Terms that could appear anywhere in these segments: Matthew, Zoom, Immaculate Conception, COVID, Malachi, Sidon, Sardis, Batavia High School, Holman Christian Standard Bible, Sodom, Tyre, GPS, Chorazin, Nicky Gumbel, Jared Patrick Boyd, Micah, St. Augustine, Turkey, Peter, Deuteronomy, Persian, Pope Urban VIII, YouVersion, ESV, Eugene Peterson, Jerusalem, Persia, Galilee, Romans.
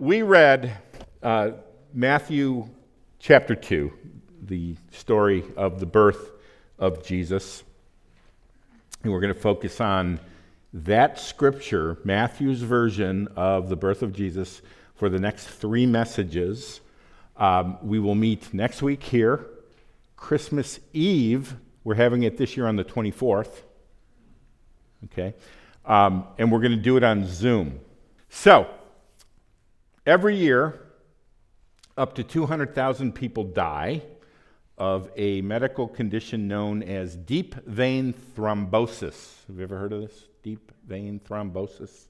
We read Matthew chapter 2, the story of the birth of Jesus. And we're going to focus on that scripture, Matthew's version of the birth of Jesus, for the next three messages. We will meet next week here. Christmas Eve, we're having it this year on the 24th. Okay? And we're going to do it on Zoom. So, every year, up to 200,000 people die of a medical condition known as deep vein thrombosis. Have you ever heard of this? Deep vein thrombosis.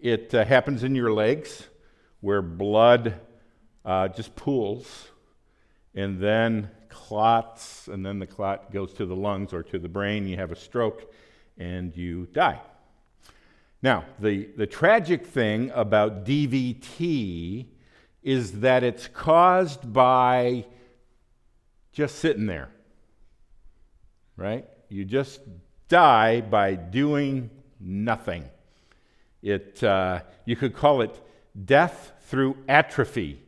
It happens in your legs where blood just pools and then clots, and then the clot goes to the lungs or to the brain. You have a stroke and you die. Now, the tragic thing about DVT is that it's caused by just sitting there, right? You just die by doing nothing. You could call it death through atrophy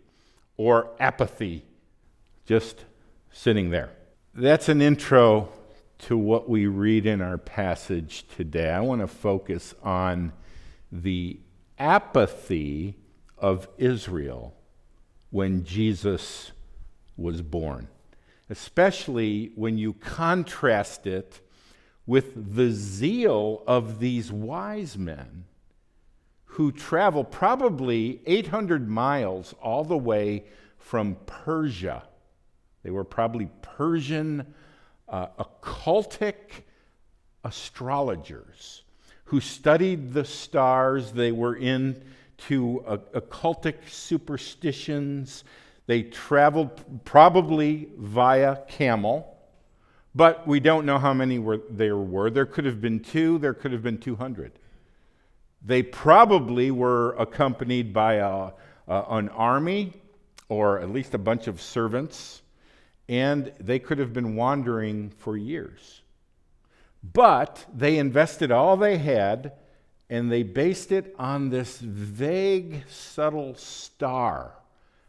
or apathy, just sitting there. That's an intro to what we read in our passage today. I want to focus on the apathy of Israel when Jesus was born, especially when you contrast it with the zeal of these wise men who travel probably 800 miles all the way from Persia. They were probably Persian occultic astrologers who studied the stars. They were into occultic superstitions. They traveled probably via camel, but we don't know how many there were. There could have been two. There could have been 200. They probably were accompanied by an army, or at least a bunch of servants, and they could have been wandering for years. But they invested all they had, and they based it on this vague, subtle star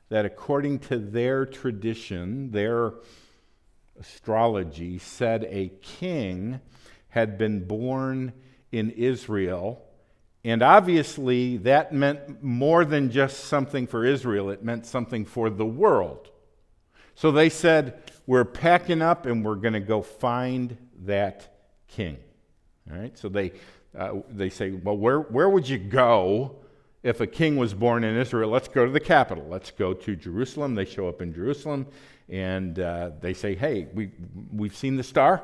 that, according to their tradition, their astrology, said a king had been born in Israel. And obviously, that meant more than just something for Israel. It meant something for the world. So they said, we're packing up and we're going to go find that king. All right? So they say, well, where would you go? If a king was born in Israel, let's go to the capital. Let's go to Jerusalem. They show up in Jerusalem, and they say, hey, we've seen the star.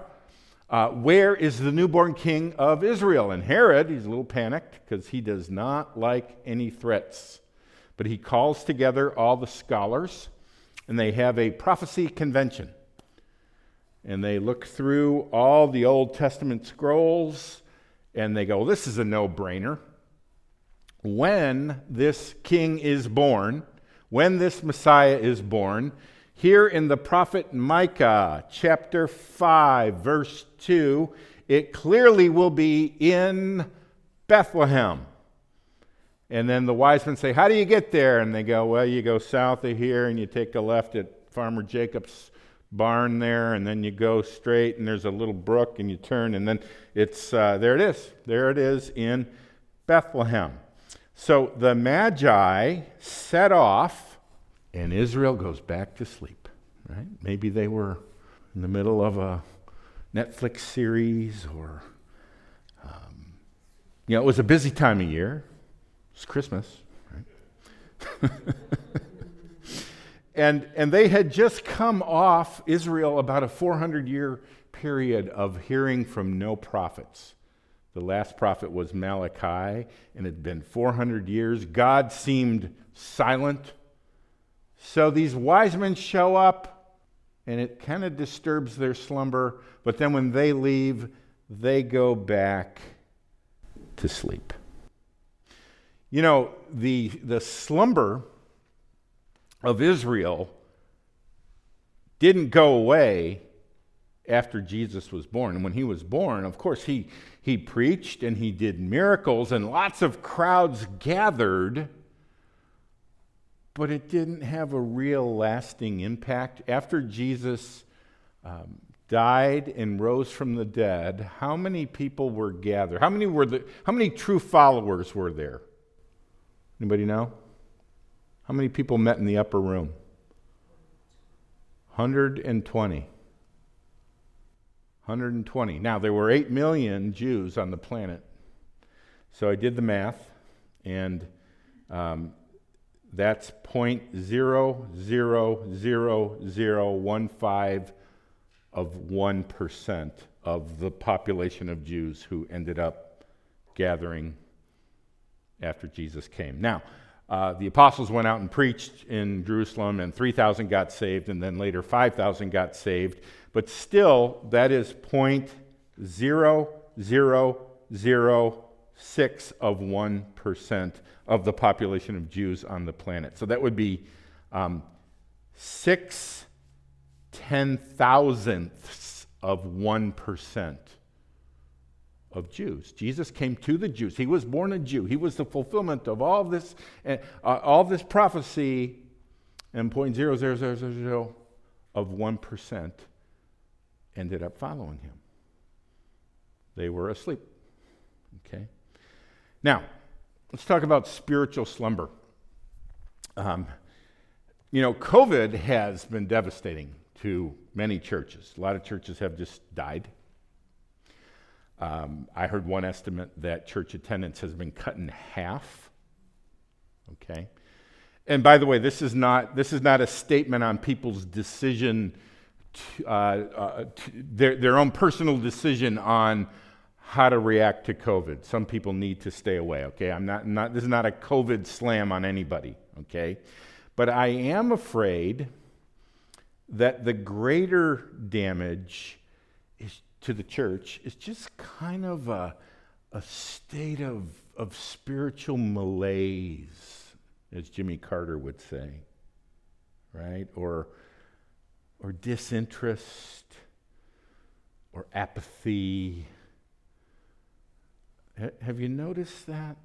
Where is the newborn king of Israel? And Herod, he's a little panicked because he does not like any threats. But he calls together all the scholars, and they have a prophecy convention. And they look through all the Old Testament scrolls, and they go, this is a no-brainer. When this king is born, when this Messiah is born, here in the prophet Micah, chapter 5, verse 2, it clearly will be in Bethlehem. And then the wise men say, how do you get there? And they go, well, you go south of here and you take a left at Farmer Jacob's barn there, and then you go straight and there's a little brook and you turn, and then it's there it is. There it is in Bethlehem. So the Magi set off, and Israel goes back to sleep, right? Maybe they were in the middle of a Netflix series, or, it was a busy time of year. It's Christmas, right? And they had just come off, Israel, about a 400-year period of hearing from no prophets. The last prophet was Malachi, and it had been 400 years. God seemed silent. So these wise men show up, and it kind of disturbs their slumber. But then when they leave, they go back to sleep. You know, the slumber of Israel didn't go away after Jesus was born. And when he was born, of course, he preached and he did miracles, and lots of crowds gathered. but it didn't have a real lasting impact. After Jesus died and rose from the dead, how many people were gathered? How many true followers were there? Anybody know? How many people met in the upper room? 120. 120. Now, there were 8 million Jews on the planet. So I did the math, and that's 0.0000015 of 1% of the population of Jews who ended up gathering after Jesus came. Now, the apostles went out and preached in Jerusalem, and 3,000 got saved, and then later 5,000 got saved. But still, that is 0.0006 of 1% of the population of Jews on the planet. So that would be 6/10,000ths of 1% of Jews. Jesus came to the Jews. He was born a Jew. He was the fulfillment of all this prophecy, and 0.0000 of 1% ended up following him. They were asleep. Okay. Now, let's talk about spiritual slumber. COVID has been devastating to many churches. A lot of churches have just died. I heard one estimate that church attendance has been cut in half. Okay, and by the way, this is not a statement on people's decision, their own personal decision on how to react to COVID. Some people need to stay away. Okay, I'm not. This is not a COVID slam on anybody. Okay, but I am afraid that the greater damage to the church is just kind of a state of spiritual malaise, as Jimmy Carter would say, right? Or disinterest, or apathy. Have you noticed that?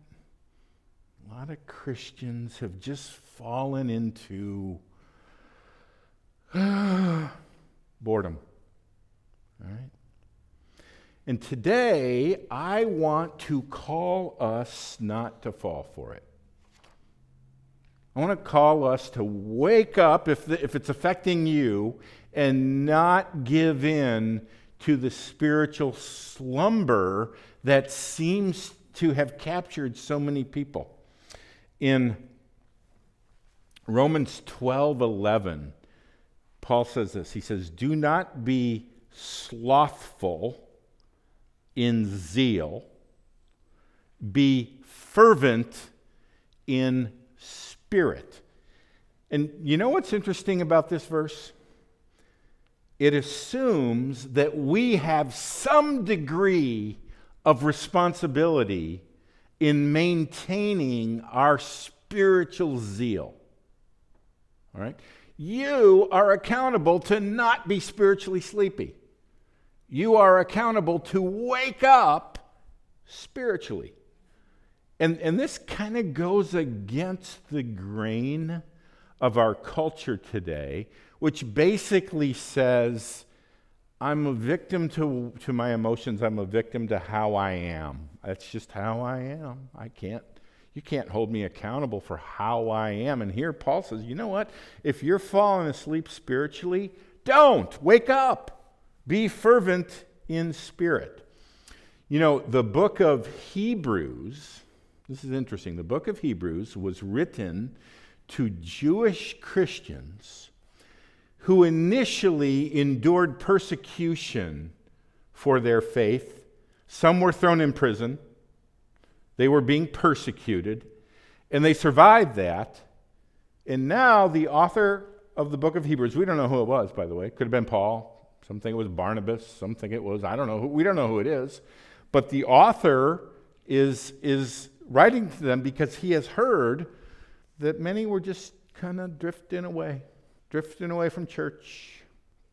A lot of Christians have just fallen into boredom, all right? And today, I want to call us not to fall for it. I want to call us to wake up, if it's affecting you, and not give in to the spiritual slumber that seems to have captured so many people. In Romans 12:11, Paul says this. He says, "Do not be slothful in zeal, be fervent in spirit." And you know what's interesting about this verse? It assumes that we have some degree of responsibility in maintaining our spiritual zeal. All right? You are accountable to not be spiritually sleepy. You are accountable to wake up spiritually. And this kind of goes against the grain of our culture today, which basically says, I'm a victim to my emotions. I'm a victim to how I am. That's just how I am. You can't hold me accountable for how I am. And here Paul says, you know what? If you're falling asleep spiritually, don't. Wake up. Be fervent in spirit. The book of Hebrews, this is interesting, the book of Hebrews was written to Jewish Christians who initially endured persecution for their faith. Some were thrown in prison. They were being persecuted, and they survived that. And now the author of the book of Hebrews, we don't know who it was, by the way. Could have been Paul. Some think it was Barnabas, some think it was, I don't know, we don't know who it is. But the author is writing to them because he has heard that many were just kind of drifting away from church,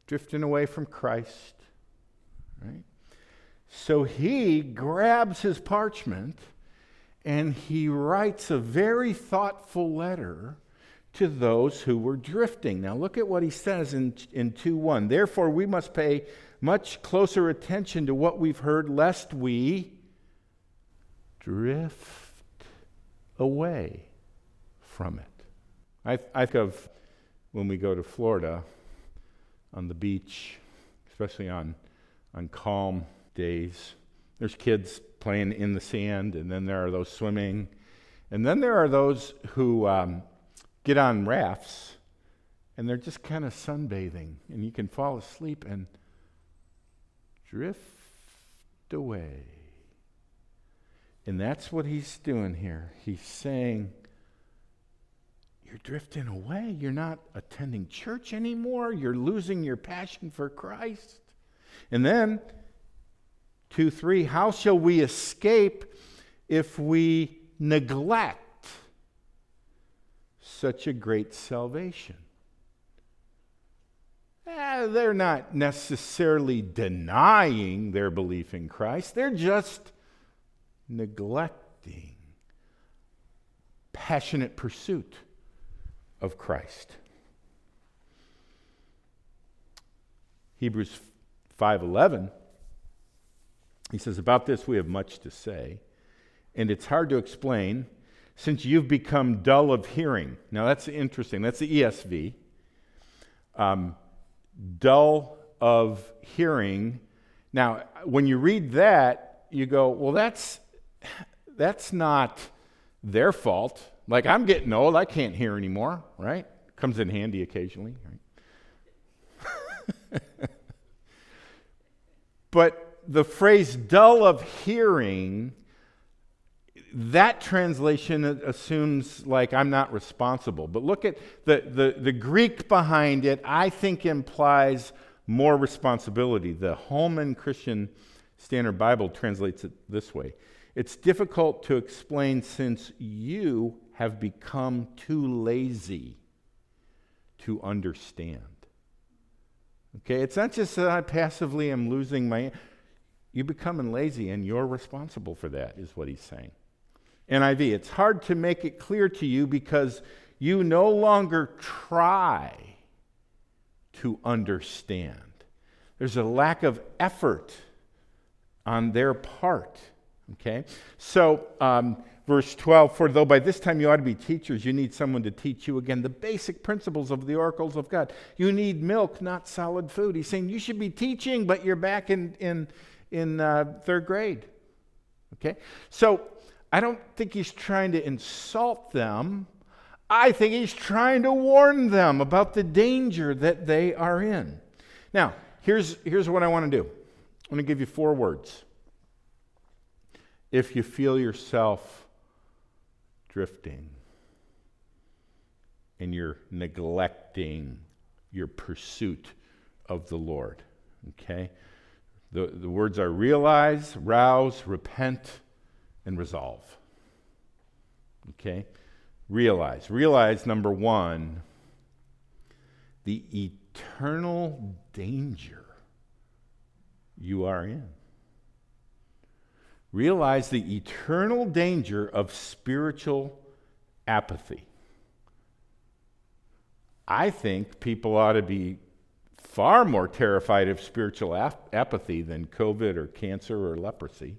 drifting away from Christ, right? So he grabs his parchment and he writes a very thoughtful letter to those who were drifting. Now look at what he says in 2:1. Therefore we must pay much closer attention to what we've heard, lest we drift away from it. I think of when we go to Florida on the beach, especially on calm days, there's kids playing in the sand, and then there are those swimming, and then there are those who get on rafts, and they're just kind of sunbathing, and you can fall asleep and drift away. And that's what he's doing here. He's saying, you're drifting away. You're not attending church anymore. You're losing your passion for Christ. And then, 2:3, how shall we escape if we neglect such a great salvation? They're not necessarily denying their belief in Christ. They're just neglecting passionate pursuit of Christ. Hebrews 5:11, he says, about this we have much to say, and it's hard to explain since you've become dull of hearing. Now that's interesting. That's the ESV. Dull of hearing. Now, when you read that, you go, well, that's not their fault. Like, I'm getting old, I can't hear anymore, right? Comes in handy occasionally, right? But the phrase dull of hearing, that translation assumes, like, I'm not responsible. But look at the Greek behind it, I think implies more responsibility. The Holman Christian Standard Bible translates it this way. It's difficult to explain since you have become too lazy to understand. Okay, it's not just that I passively am losing my... You're becoming lazy and you're responsible for that, is what he's saying. NIV, it's hard to make it clear to you because you no longer try to understand. There's a lack of effort on their part, okay? So, verse 12, for though by this time you ought to be teachers, you need someone to teach you again the basic principles of the oracles of God. You need milk, not solid food. He's saying you should be teaching, but you're back in third grade, okay? So, I don't think he's trying to insult them. I think he's trying to warn them about the danger that they are in. Now, here's what I want to do. I'm going to give you 4 words. If you feel yourself drifting and you're neglecting your pursuit of the Lord, okay? The words are realize, rouse, repent, and resolve. Okay? Realize. Realize, number 1, the eternal danger you are in. Realize the eternal danger of spiritual apathy. I think people ought to be far more terrified of spiritual apathy than COVID or cancer or leprosy.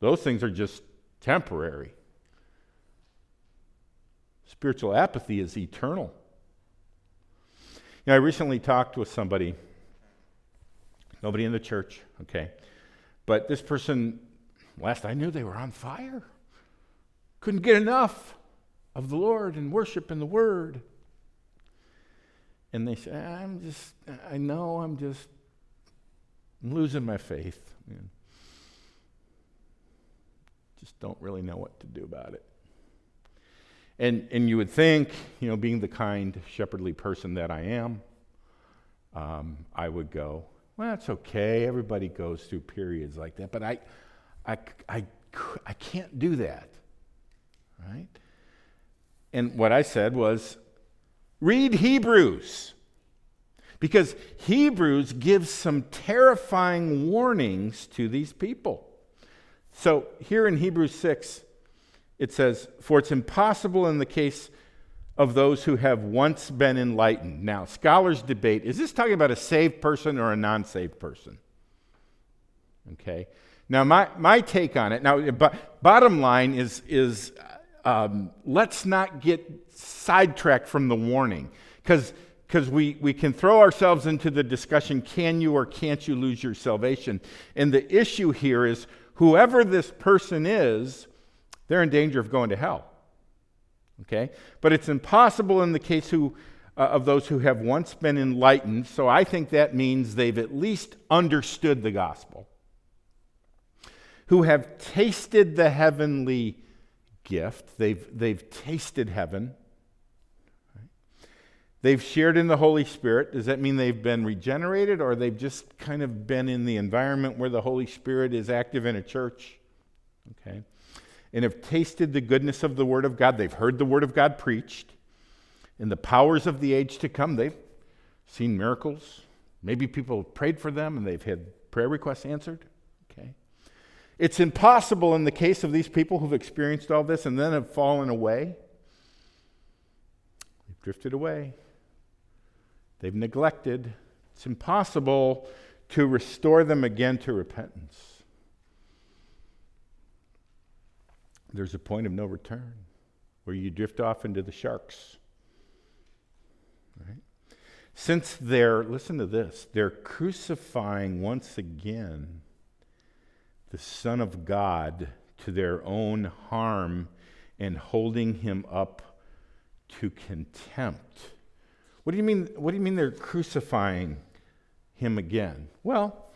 Those things are just temporary. Spiritual apathy is eternal. You know, I recently talked with somebody, nobody in the church, okay, but this person, last I knew, they were on fire. Couldn't get enough of the Lord and worship and the Word. And they said, I'm losing my faith. You know. Just don't really know what to do about it. And you would think, you know, being the kind, shepherdly person that I am, I would go, well, that's okay. Everybody goes through periods like that, but I can't do that, right? And what I said was, read Hebrews, because Hebrews gives some terrifying warnings to these people. So here in Hebrews 6, it says, for it's impossible in the case of those who have once been enlightened. Now, scholars debate, is this talking about a saved person or a non-saved person? Okay. Now, my take on it, now, bottom line is let's not get sidetracked from the warning, because we can throw ourselves into the discussion, can you or can't you lose your salvation? And the issue here is, whoever this person is, they're in danger of going to hell. Okay? But it's impossible in the case of those who have once been enlightened, so I think that means they've at least understood the gospel, who have tasted the heavenly gift. They've tasted heaven. Right? They've shared in the Holy Spirit. Does that mean they've been regenerated, or they've just kind of been in the environment where the Holy Spirit is active in a church? Okay. And have tasted the goodness of the Word of God. They've heard the Word of God preached. And the powers of the age to come, they've seen miracles. Maybe people have prayed for them and they've had prayer requests answered. Okay. It's impossible in the case of these people who've experienced all this and then have fallen away. They've drifted away. They've neglected. It's impossible to restore them again to repentance. There's a point of no return where you drift off into the sharks. Right? Since listen to this, they're crucifying once again the Son of God to their own harm and holding him up to contempt. What do you mean they're crucifying him again? Well,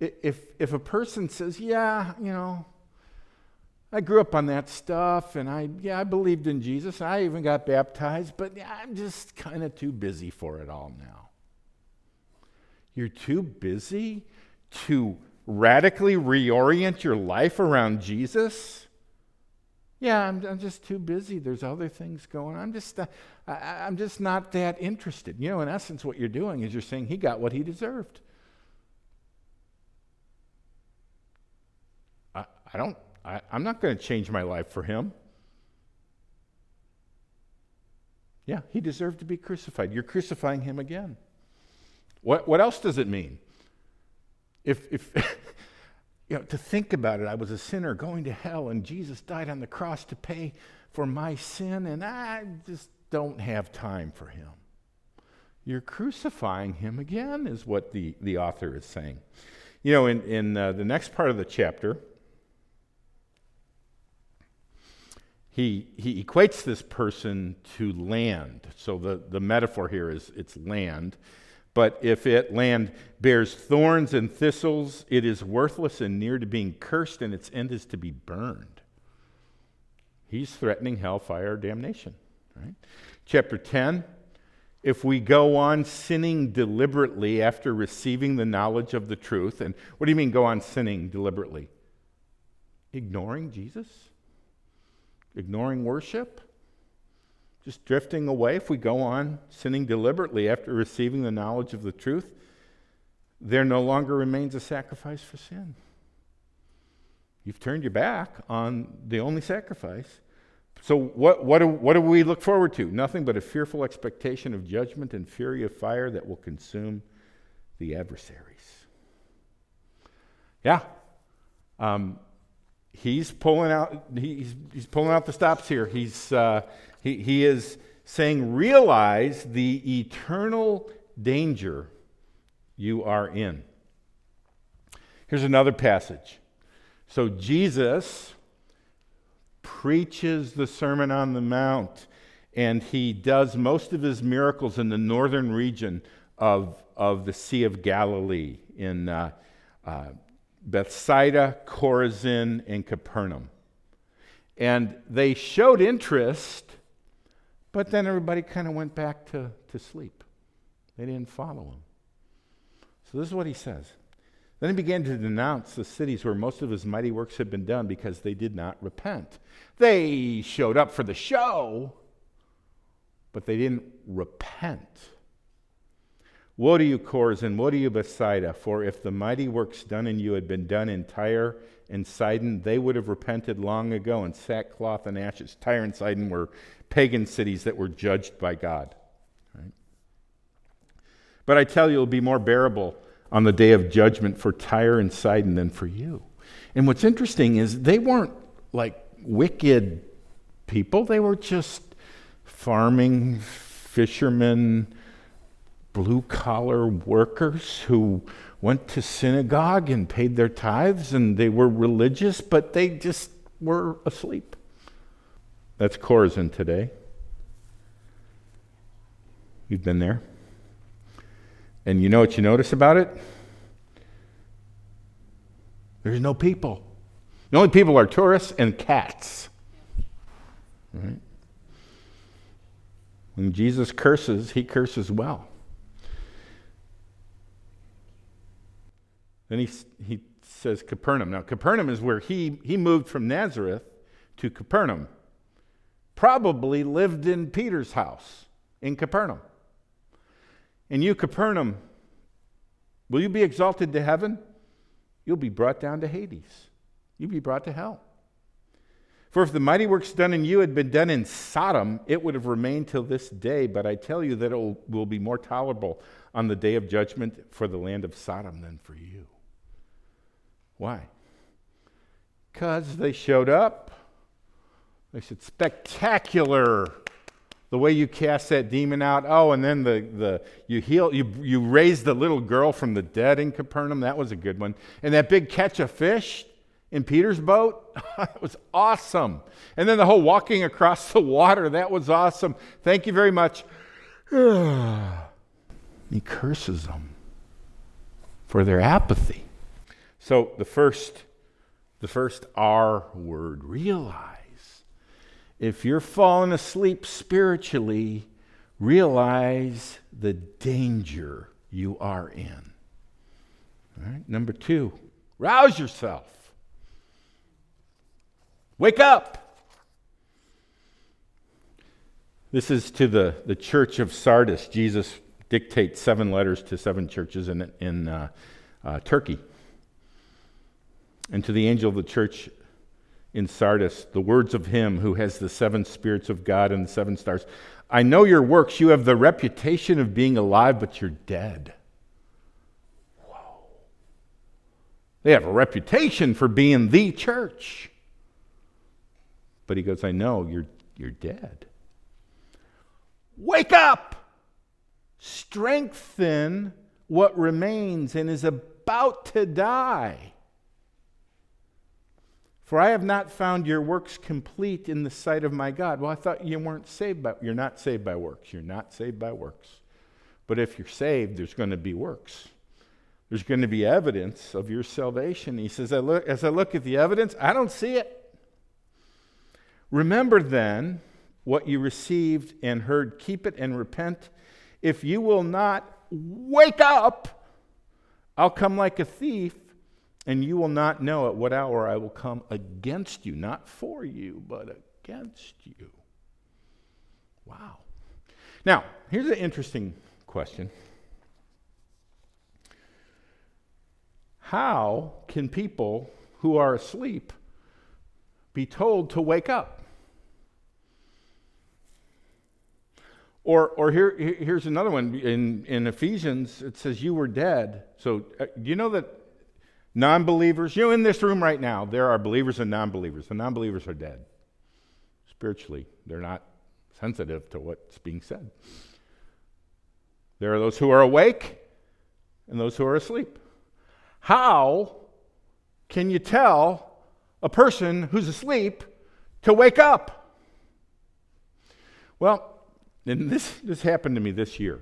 if a person says, yeah, you know, I grew up on that stuff and I believed in Jesus, I even got baptized, but I'm just kind of too busy for it all now. You're too busy to radically reorient your life around Jesus? Yeah, I'm just too busy. There's other things going on. I'm just not that interested. You know, in essence, what you're doing is you're saying he got what he deserved. I'm not going to change my life for him. Yeah, he deserved to be crucified. You're crucifying him again. What else does it mean? If you know, to think about it, I was a sinner going to hell, and Jesus died on the cross to pay for my sin, and I just don't have time for him. You're crucifying him again, is what the author is saying. You know, in the next part of the chapter, he equates this person to land. So the metaphor here is it's land. But if it land bears thorns and thistles, it is worthless and near to being cursed, and its end is to be burned. He's threatening hellfire or damnation. Right? Chapter 10, if we go on sinning deliberately after receiving the knowledge of the truth, and what do you mean go on sinning deliberately? Ignoring Jesus? Ignoring worship? Just drifting away. If we go on sinning deliberately after receiving the knowledge of the truth, there no longer remains a sacrifice for sin. You've turned your back on the only sacrifice. So what do we look forward to? Nothing but a fearful expectation of judgment and fury of fire that will consume the adversaries. Yeah. He's pulling out the stops here. He is saying, realize the eternal danger you are in. Here's another passage. So Jesus preaches the Sermon on the Mount, and he does most of his miracles in the northern region of the Sea of Galilee in Bethsaida, Chorazin, and Capernaum. And they showed interest, but then everybody kind of went back to sleep. They didn't follow him. So this is what he says. Then he began to denounce the cities where most of his mighty works had been done because they did not repent. They showed up for the show, but they didn't repent. Woe to you, Chorazin! Woe to you, Bethsaida! For if the mighty works done in you had been done in Tyre and Sidon, they would have repented long ago in sackcloth and ashes. Tyre and Sidon were pagan cities that were judged by God. Right? But I tell you, it will be more bearable on the day of judgment for Tyre and Sidon than for you. And what's interesting is they weren't like wicked people. They were just farming, fishermen, blue-collar workers who went to synagogue and paid their tithes, and they were religious, but they just were asleep. That's Chorazin today. You've been there. And you know what you notice about it? There's no people. The only people are tourists and cats. Right? When Jesus curses, he curses well. Then he says Capernaum. Now, Capernaum is where he moved from Nazareth to Capernaum. Probably lived in Peter's house in Capernaum. And you, Capernaum, will you be exalted to heaven? You'll be brought down to Hades. You'll be brought to hell. For if the mighty works done in you had been done in Sodom, it would have remained till this day. But I tell you that it will be more tolerable on the day of judgment for the land of Sodom than for you. Why? Because they showed up. They said, spectacular, the way you cast that demon out. Oh, and then you raised the little girl from the dead in Capernaum. That was a good one. And that big catch of fish in Peter's boat, that was awesome. And then the whole walking across the water, that was awesome. Thank you very much. He curses them for their apathy. So the first R word, realize. If you're falling asleep spiritually, realize the danger you are in. All right, number 2, rouse yourself. Wake up. This is to the church of Sardis. Jesus dictates 7 letters to 7 churches in Turkey. And to the angel of the church in Sardis, the words of him who has the 7 spirits of God and the 7 stars. I know your works. You have the reputation of being alive, but you're dead. Whoa. They have a reputation for being the church. But he goes, I know, you're dead. Wake up! Strengthen what remains and is about to die. For I have not found your works complete in the sight of my God. Well, I thought you weren't saved by... You're not saved by works. You're not saved by works. But if you're saved, there's going to be works. There's going to be evidence of your salvation. He says, as I look at the evidence, I don't see it. Remember then what you received and heard. Keep it and repent. If you will not wake up, I'll come like a thief. And you will not know at what hour I will come against you. Not for you, but against you. Wow. Now, here's an interesting question. How can people who are asleep be told to wake up? Or here's another one. In Ephesians, it says you were dead. So do you know that non-believers, in this room right now, there are believers and non-believers. The non-believers are dead. Spiritually, they're not sensitive to what's being said. There are those who are awake and those who are asleep. How can you tell a person who's asleep to wake up? Well, and this happened to me this year.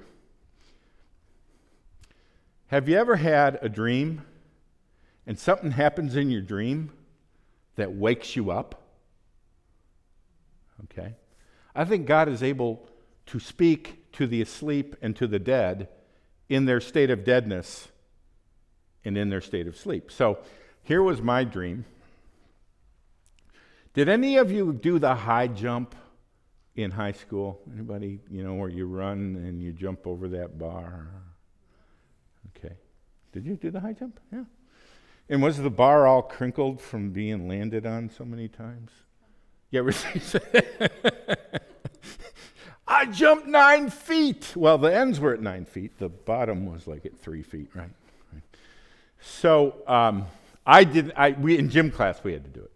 Have you ever had a dream and something happens in your dream that wakes you up? Okay. I think God is able to speak to the asleep and to the dead in their state of deadness and in their state of sleep. So here was my dream. Did any of you do the high jump in high school? Anybody, where you run and you jump over that bar? Okay. Did you do the high jump? Yeah. And was the bar all crinkled from being landed on so many times? You ever see that? I jumped 9 feet. Well, the ends were at 9 feet. The bottom was like at 3 feet, right? So we in gym class, we had to do it.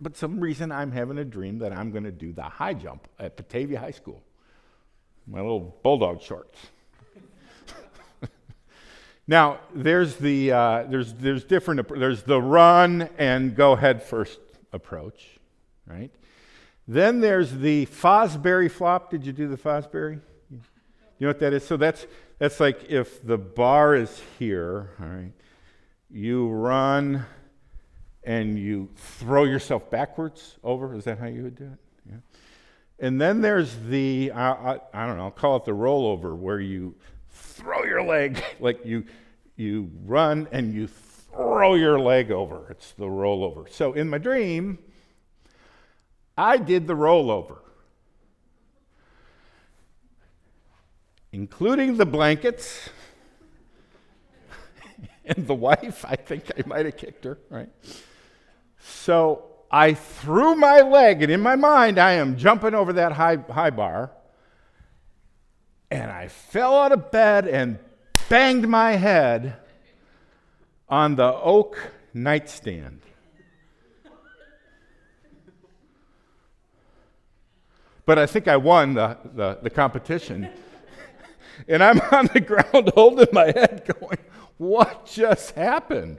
But some reason, I'm having a dream that I'm going to do the high jump at Batavia High School. My little bulldog shorts. Now, there's the there's the run and go head first approach, right? Then there's the Fosbury flop. Did you do the Fosbury? You know what that is? So that's like if the bar is here, all right, you run and you throw yourself backwards over. Is that how you would do it? Yeah. And then there's the, I don't know, I'll call it the rollover, where you throw your leg, like you run and you throw your leg over. It's the rollover. So in my dream, I did the rollover, including the blankets and the wife. I think I might have kicked her, right? So I threw my leg, and in my mind, I am jumping over that high bar, and I fell out of bed and banged my head on the oak nightstand. But I think I won the competition. And I'm on the ground holding my head going, what just happened?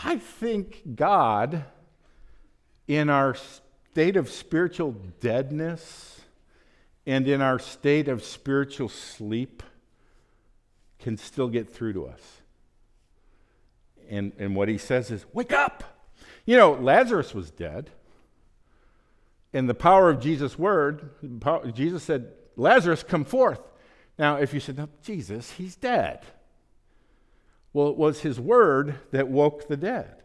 I think God, in our state of spiritual deadness and in our state of spiritual sleep, can still get through to us. And what he says is, wake up! You know, Lazarus was dead, and the power of Jesus' word, Jesus said, Lazarus, come forth. Now, if you said, no, Jesus, he's dead. Well, it was his word that woke the dead.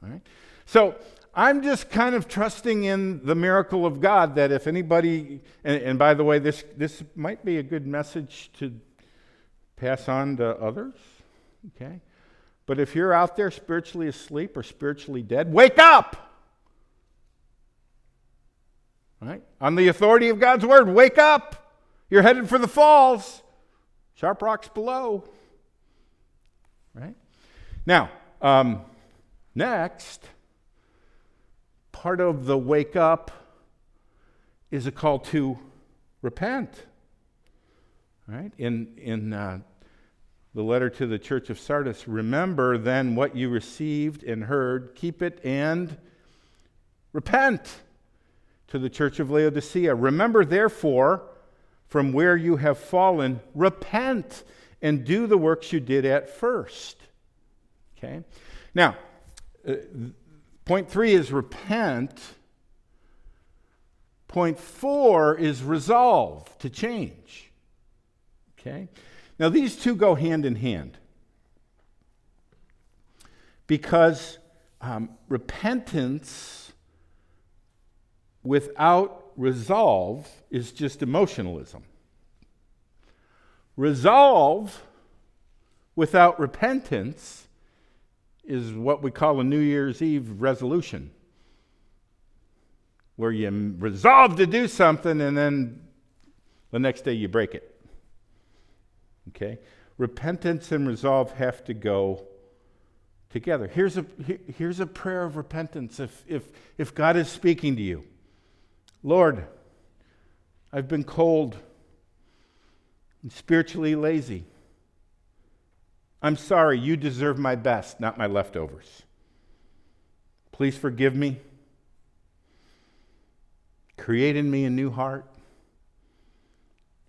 All right? So I'm just kind of trusting in the miracle of God that if anybody, and by the way, this might be a good message to pass on to others, okay? But if you're out there spiritually asleep or spiritually dead, wake up! Right? On the authority of God's word, wake up! You're headed for the falls. Sharp rocks below. Right? Now, next, part of the wake up is a call to repent. Right? In the letter to the church of Sardis, remember then what you received and heard, keep it and repent. To the church of Laodicea, remember therefore from where you have fallen, repent and do the works you did at first. Okay? Now, point 3 is repent. Point 4 is resolve to change. Okay? Now, these two go hand in hand because repentance without resolve is just emotionalism. Resolve without repentance is what we call a New Year's Eve resolution, where you resolve to do something and then the next day you break it. Okay? Repentance and resolve have to go together. Here's a prayer of repentance if God is speaking to you. Lord, I've been cold and spiritually lazy. I'm sorry, you deserve my best, not my leftovers. Please forgive me. Create in me a new heart.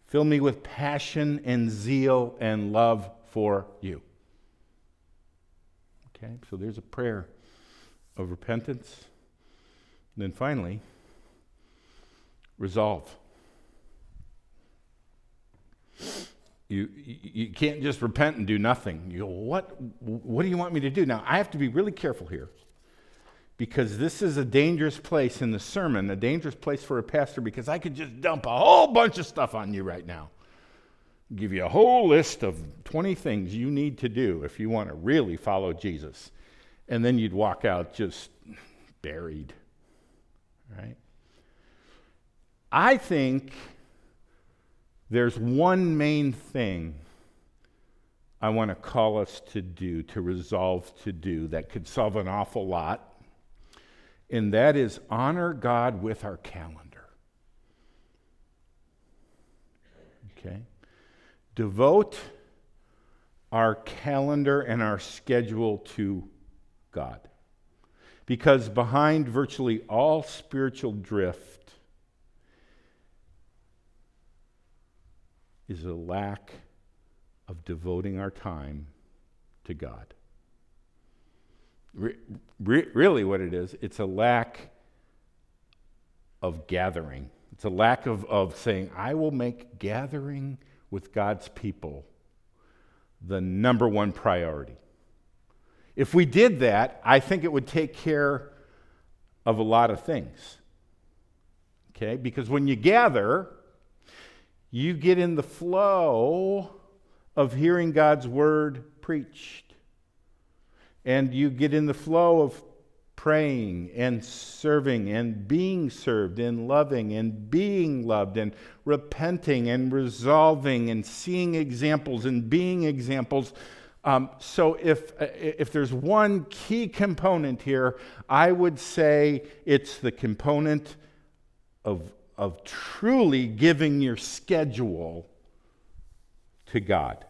Fill me with passion and zeal and love for you. Okay, so there's a prayer of repentance. And then finally, resolve. You can't just repent and do nothing. You go, what do you want me to do? Now, I have to be really careful here because this is a dangerous place in the sermon, a dangerous place for a pastor, because I could just dump a whole bunch of stuff on you right now. give you a whole list of 20 things you need to do if you want to really follow Jesus. And then you'd walk out just buried, right? I think there's one main thing I want to call us to do, to resolve to do, that could solve an awful lot, and that is honor God with our calendar. Okay? Devote our calendar and our schedule to God. Because behind virtually all spiritual drift is a lack of devoting our time to God. Really what it is, it's a lack of gathering. It's a lack of saying, I will make gathering with God's people the number one priority. If we did that, I think it would take care of a lot of things. Okay? Because when you gather, you get in the flow of hearing God's word preached. And you get in the flow of praying and serving and being served and loving and being loved and repenting and resolving and seeing examples and being examples. So if there's one key component here, I would say it's the component of truly giving your schedule to God.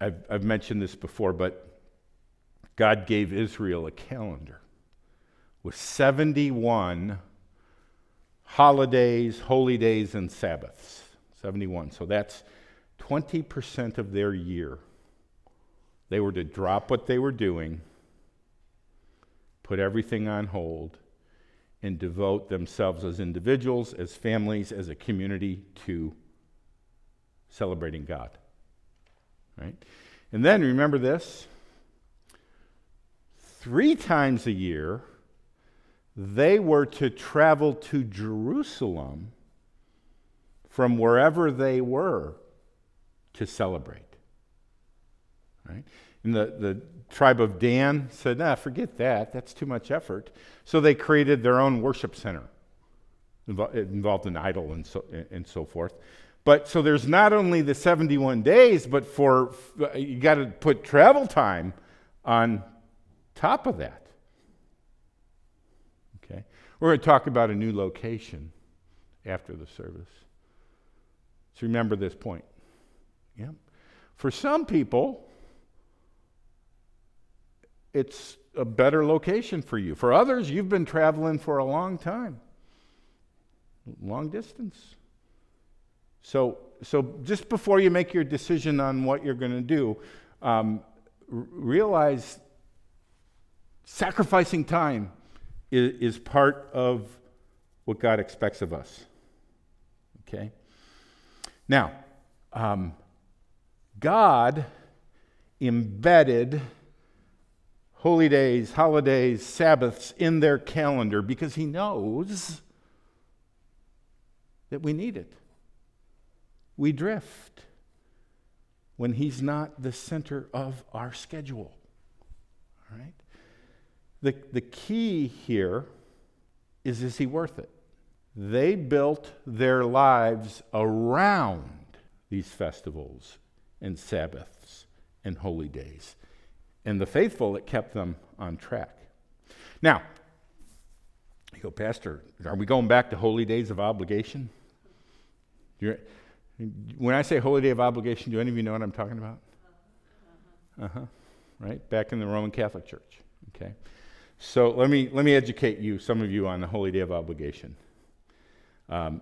I've mentioned this before, but God gave Israel a calendar with 71 holidays, holy days, and Sabbaths. 71. So that's 20% of their year. They were to drop what they were doing, put everything on hold, and devote themselves as individuals, as families, as a community to celebrating God. Right? And then remember this, 3 times a year they were to travel to Jerusalem from wherever they were to celebrate. Right? And the tribe of Dan said, nah, forget that, that's too much effort. So they created their own worship center. It involved an idol and so forth. But so there's not only the 71 days, but for you got to put travel time on top of that. Okay, we're going to talk about a new location after the service. So remember this point. Yeah, for some people, it's a better location for you. For others, you've been traveling for a long time, long distance. So just before you make your decision on what you're going to do, realize sacrificing time is part of what God expects of us. Okay? Now, God embedded holy days, holidays, Sabbaths in their calendar because he knows that we need it. We drift when he's not the center of our schedule. All right? The key here is he worth it? They built their lives around these festivals and Sabbaths and holy days. And the faithful, it kept them on track. Now, you go, Pastor, are we going back to holy days of obligation? When I say holy day of obligation, do any of you know what I'm talking about? Right? Back in the Roman Catholic Church. Okay. So let me educate you, some of you, on the holy day of obligation.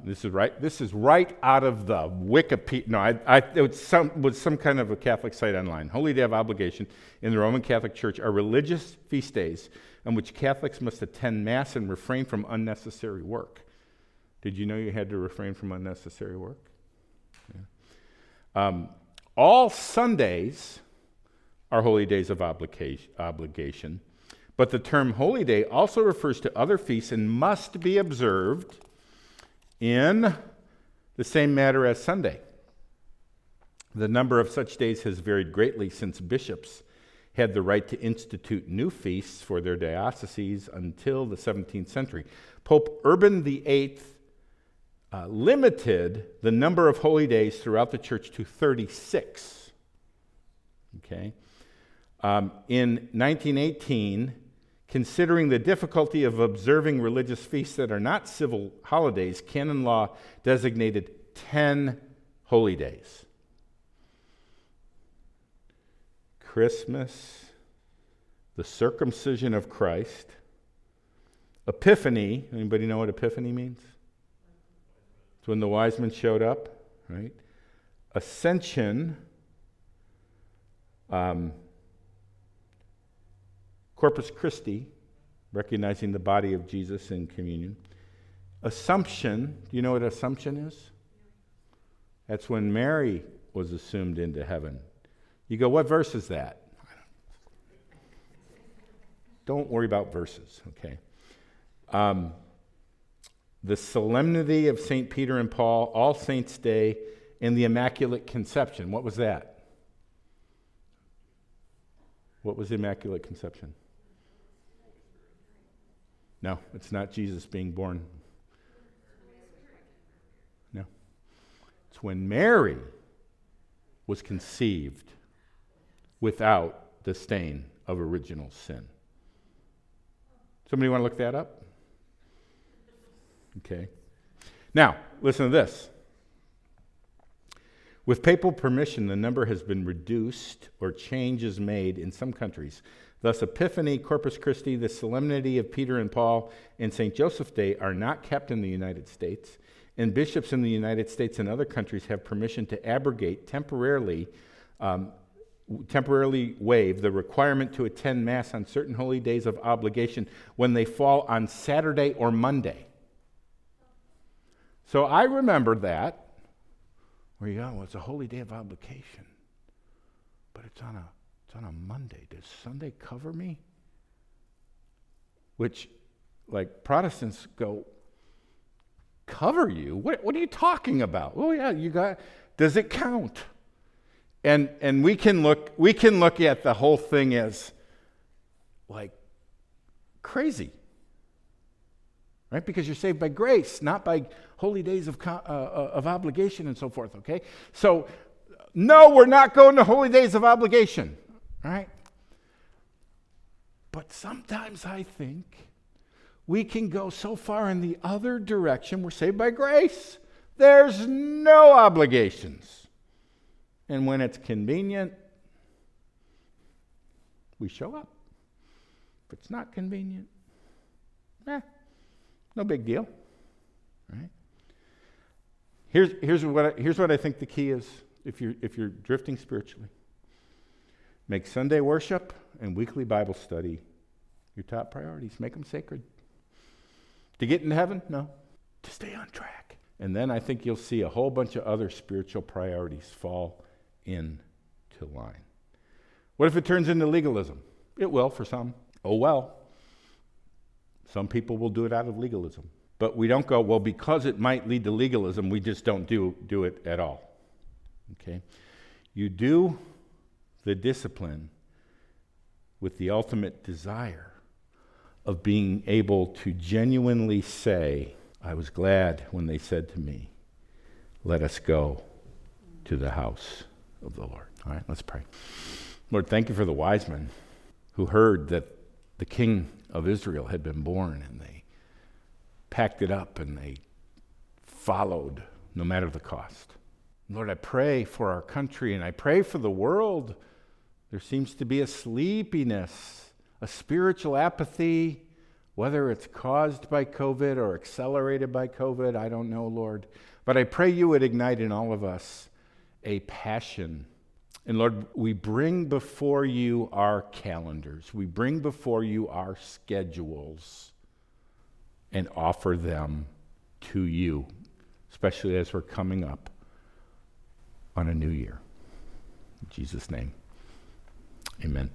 This is right out of the Wikipedia. No, it was some kind of a Catholic site online. Holy day of obligation in the Roman Catholic Church are religious feast days on which Catholics must attend Mass and refrain from unnecessary work. Did you know you had to refrain from unnecessary work? Yeah. All Sundays are holy days of obligation, but the term holy day also refers to other feasts and must be observed in The same matter as Sunday. The number of such days has varied greatly since bishops had the right to institute new feasts for their dioceses until the 17th century. Pope Urban VIII limited the number of holy days throughout the church to 36. Okay. In 1918, considering the difficulty of observing religious feasts that are not civil holidays, canon law designated 10 holy days. Christmas, the circumcision of Christ, Epiphany. Anybody know what Epiphany means? It's when the wise men showed up, right? Ascension, Corpus Christi, recognizing the body of Jesus in communion. Assumption, do you know what Assumption is? That's when Mary was assumed into heaven. You go, what verse is that? Don't worry about verses, okay? The Solemnity of St. Peter and Paul, All Saints' Day, and the Immaculate Conception. What was that? What was the Immaculate Conception? No, it's not Jesus being born. No. It's when Mary was conceived without the stain of original sin. Somebody want to look that up? Okay. Now, listen to this. With papal permission, the number has been reduced or changes made in some countries. Thus, Epiphany, Corpus Christi, the Solemnity of Peter and Paul, and St. Joseph Day are not kept in the United States, and bishops in the United States and other countries have permission to abrogate temporarily waive the requirement to attend Mass on certain holy days of obligation when they fall on Saturday or Monday. So I remember that. Where you go, well, it's a holy day of obligation, but it's on a Monday. Does Sunday cover me? Which, like Protestants go, cover you? What are you talking about? Oh yeah, you got. Does it count? And we can look at the whole thing as like crazy, right? Because you're saved by grace, not by holy days of obligation and so forth, okay? So, no, we're not going to holy days of obligation, right? But sometimes I think we can go so far in the other direction. We're saved by grace. There's no obligations. And when it's convenient, we show up. If it's not convenient, no big deal, right? Here's what I think the key is if you're drifting spiritually. Make Sunday worship and weekly Bible study your top priorities. Make them sacred. To get into heaven? No. To stay on track. And then I think you'll see a whole bunch of other spiritual priorities fall into line. What if it turns into legalism? It will for some. Oh, well. Some people will do it out of legalism. But we don't go, well, because it might lead to legalism, we just don't do it at all. Okay? You do the discipline with the ultimate desire of being able to genuinely say, I was glad when they said to me, let us go to the house of the Lord. All right, let's pray. Lord, thank you for the wise men who heard that the king of Israel had been born, and they packed it up, and they followed no matter the cost. Lord, I pray for our country, and I pray for the world. There seems to be a sleepiness, a spiritual apathy, whether it's caused by COVID or accelerated by COVID, I don't know, Lord. But I pray you would ignite in all of us a passion. And Lord, we bring before you our calendars. We bring before you our schedules, and offer them to you, especially as we're coming up on a new year. In Jesus' name, amen.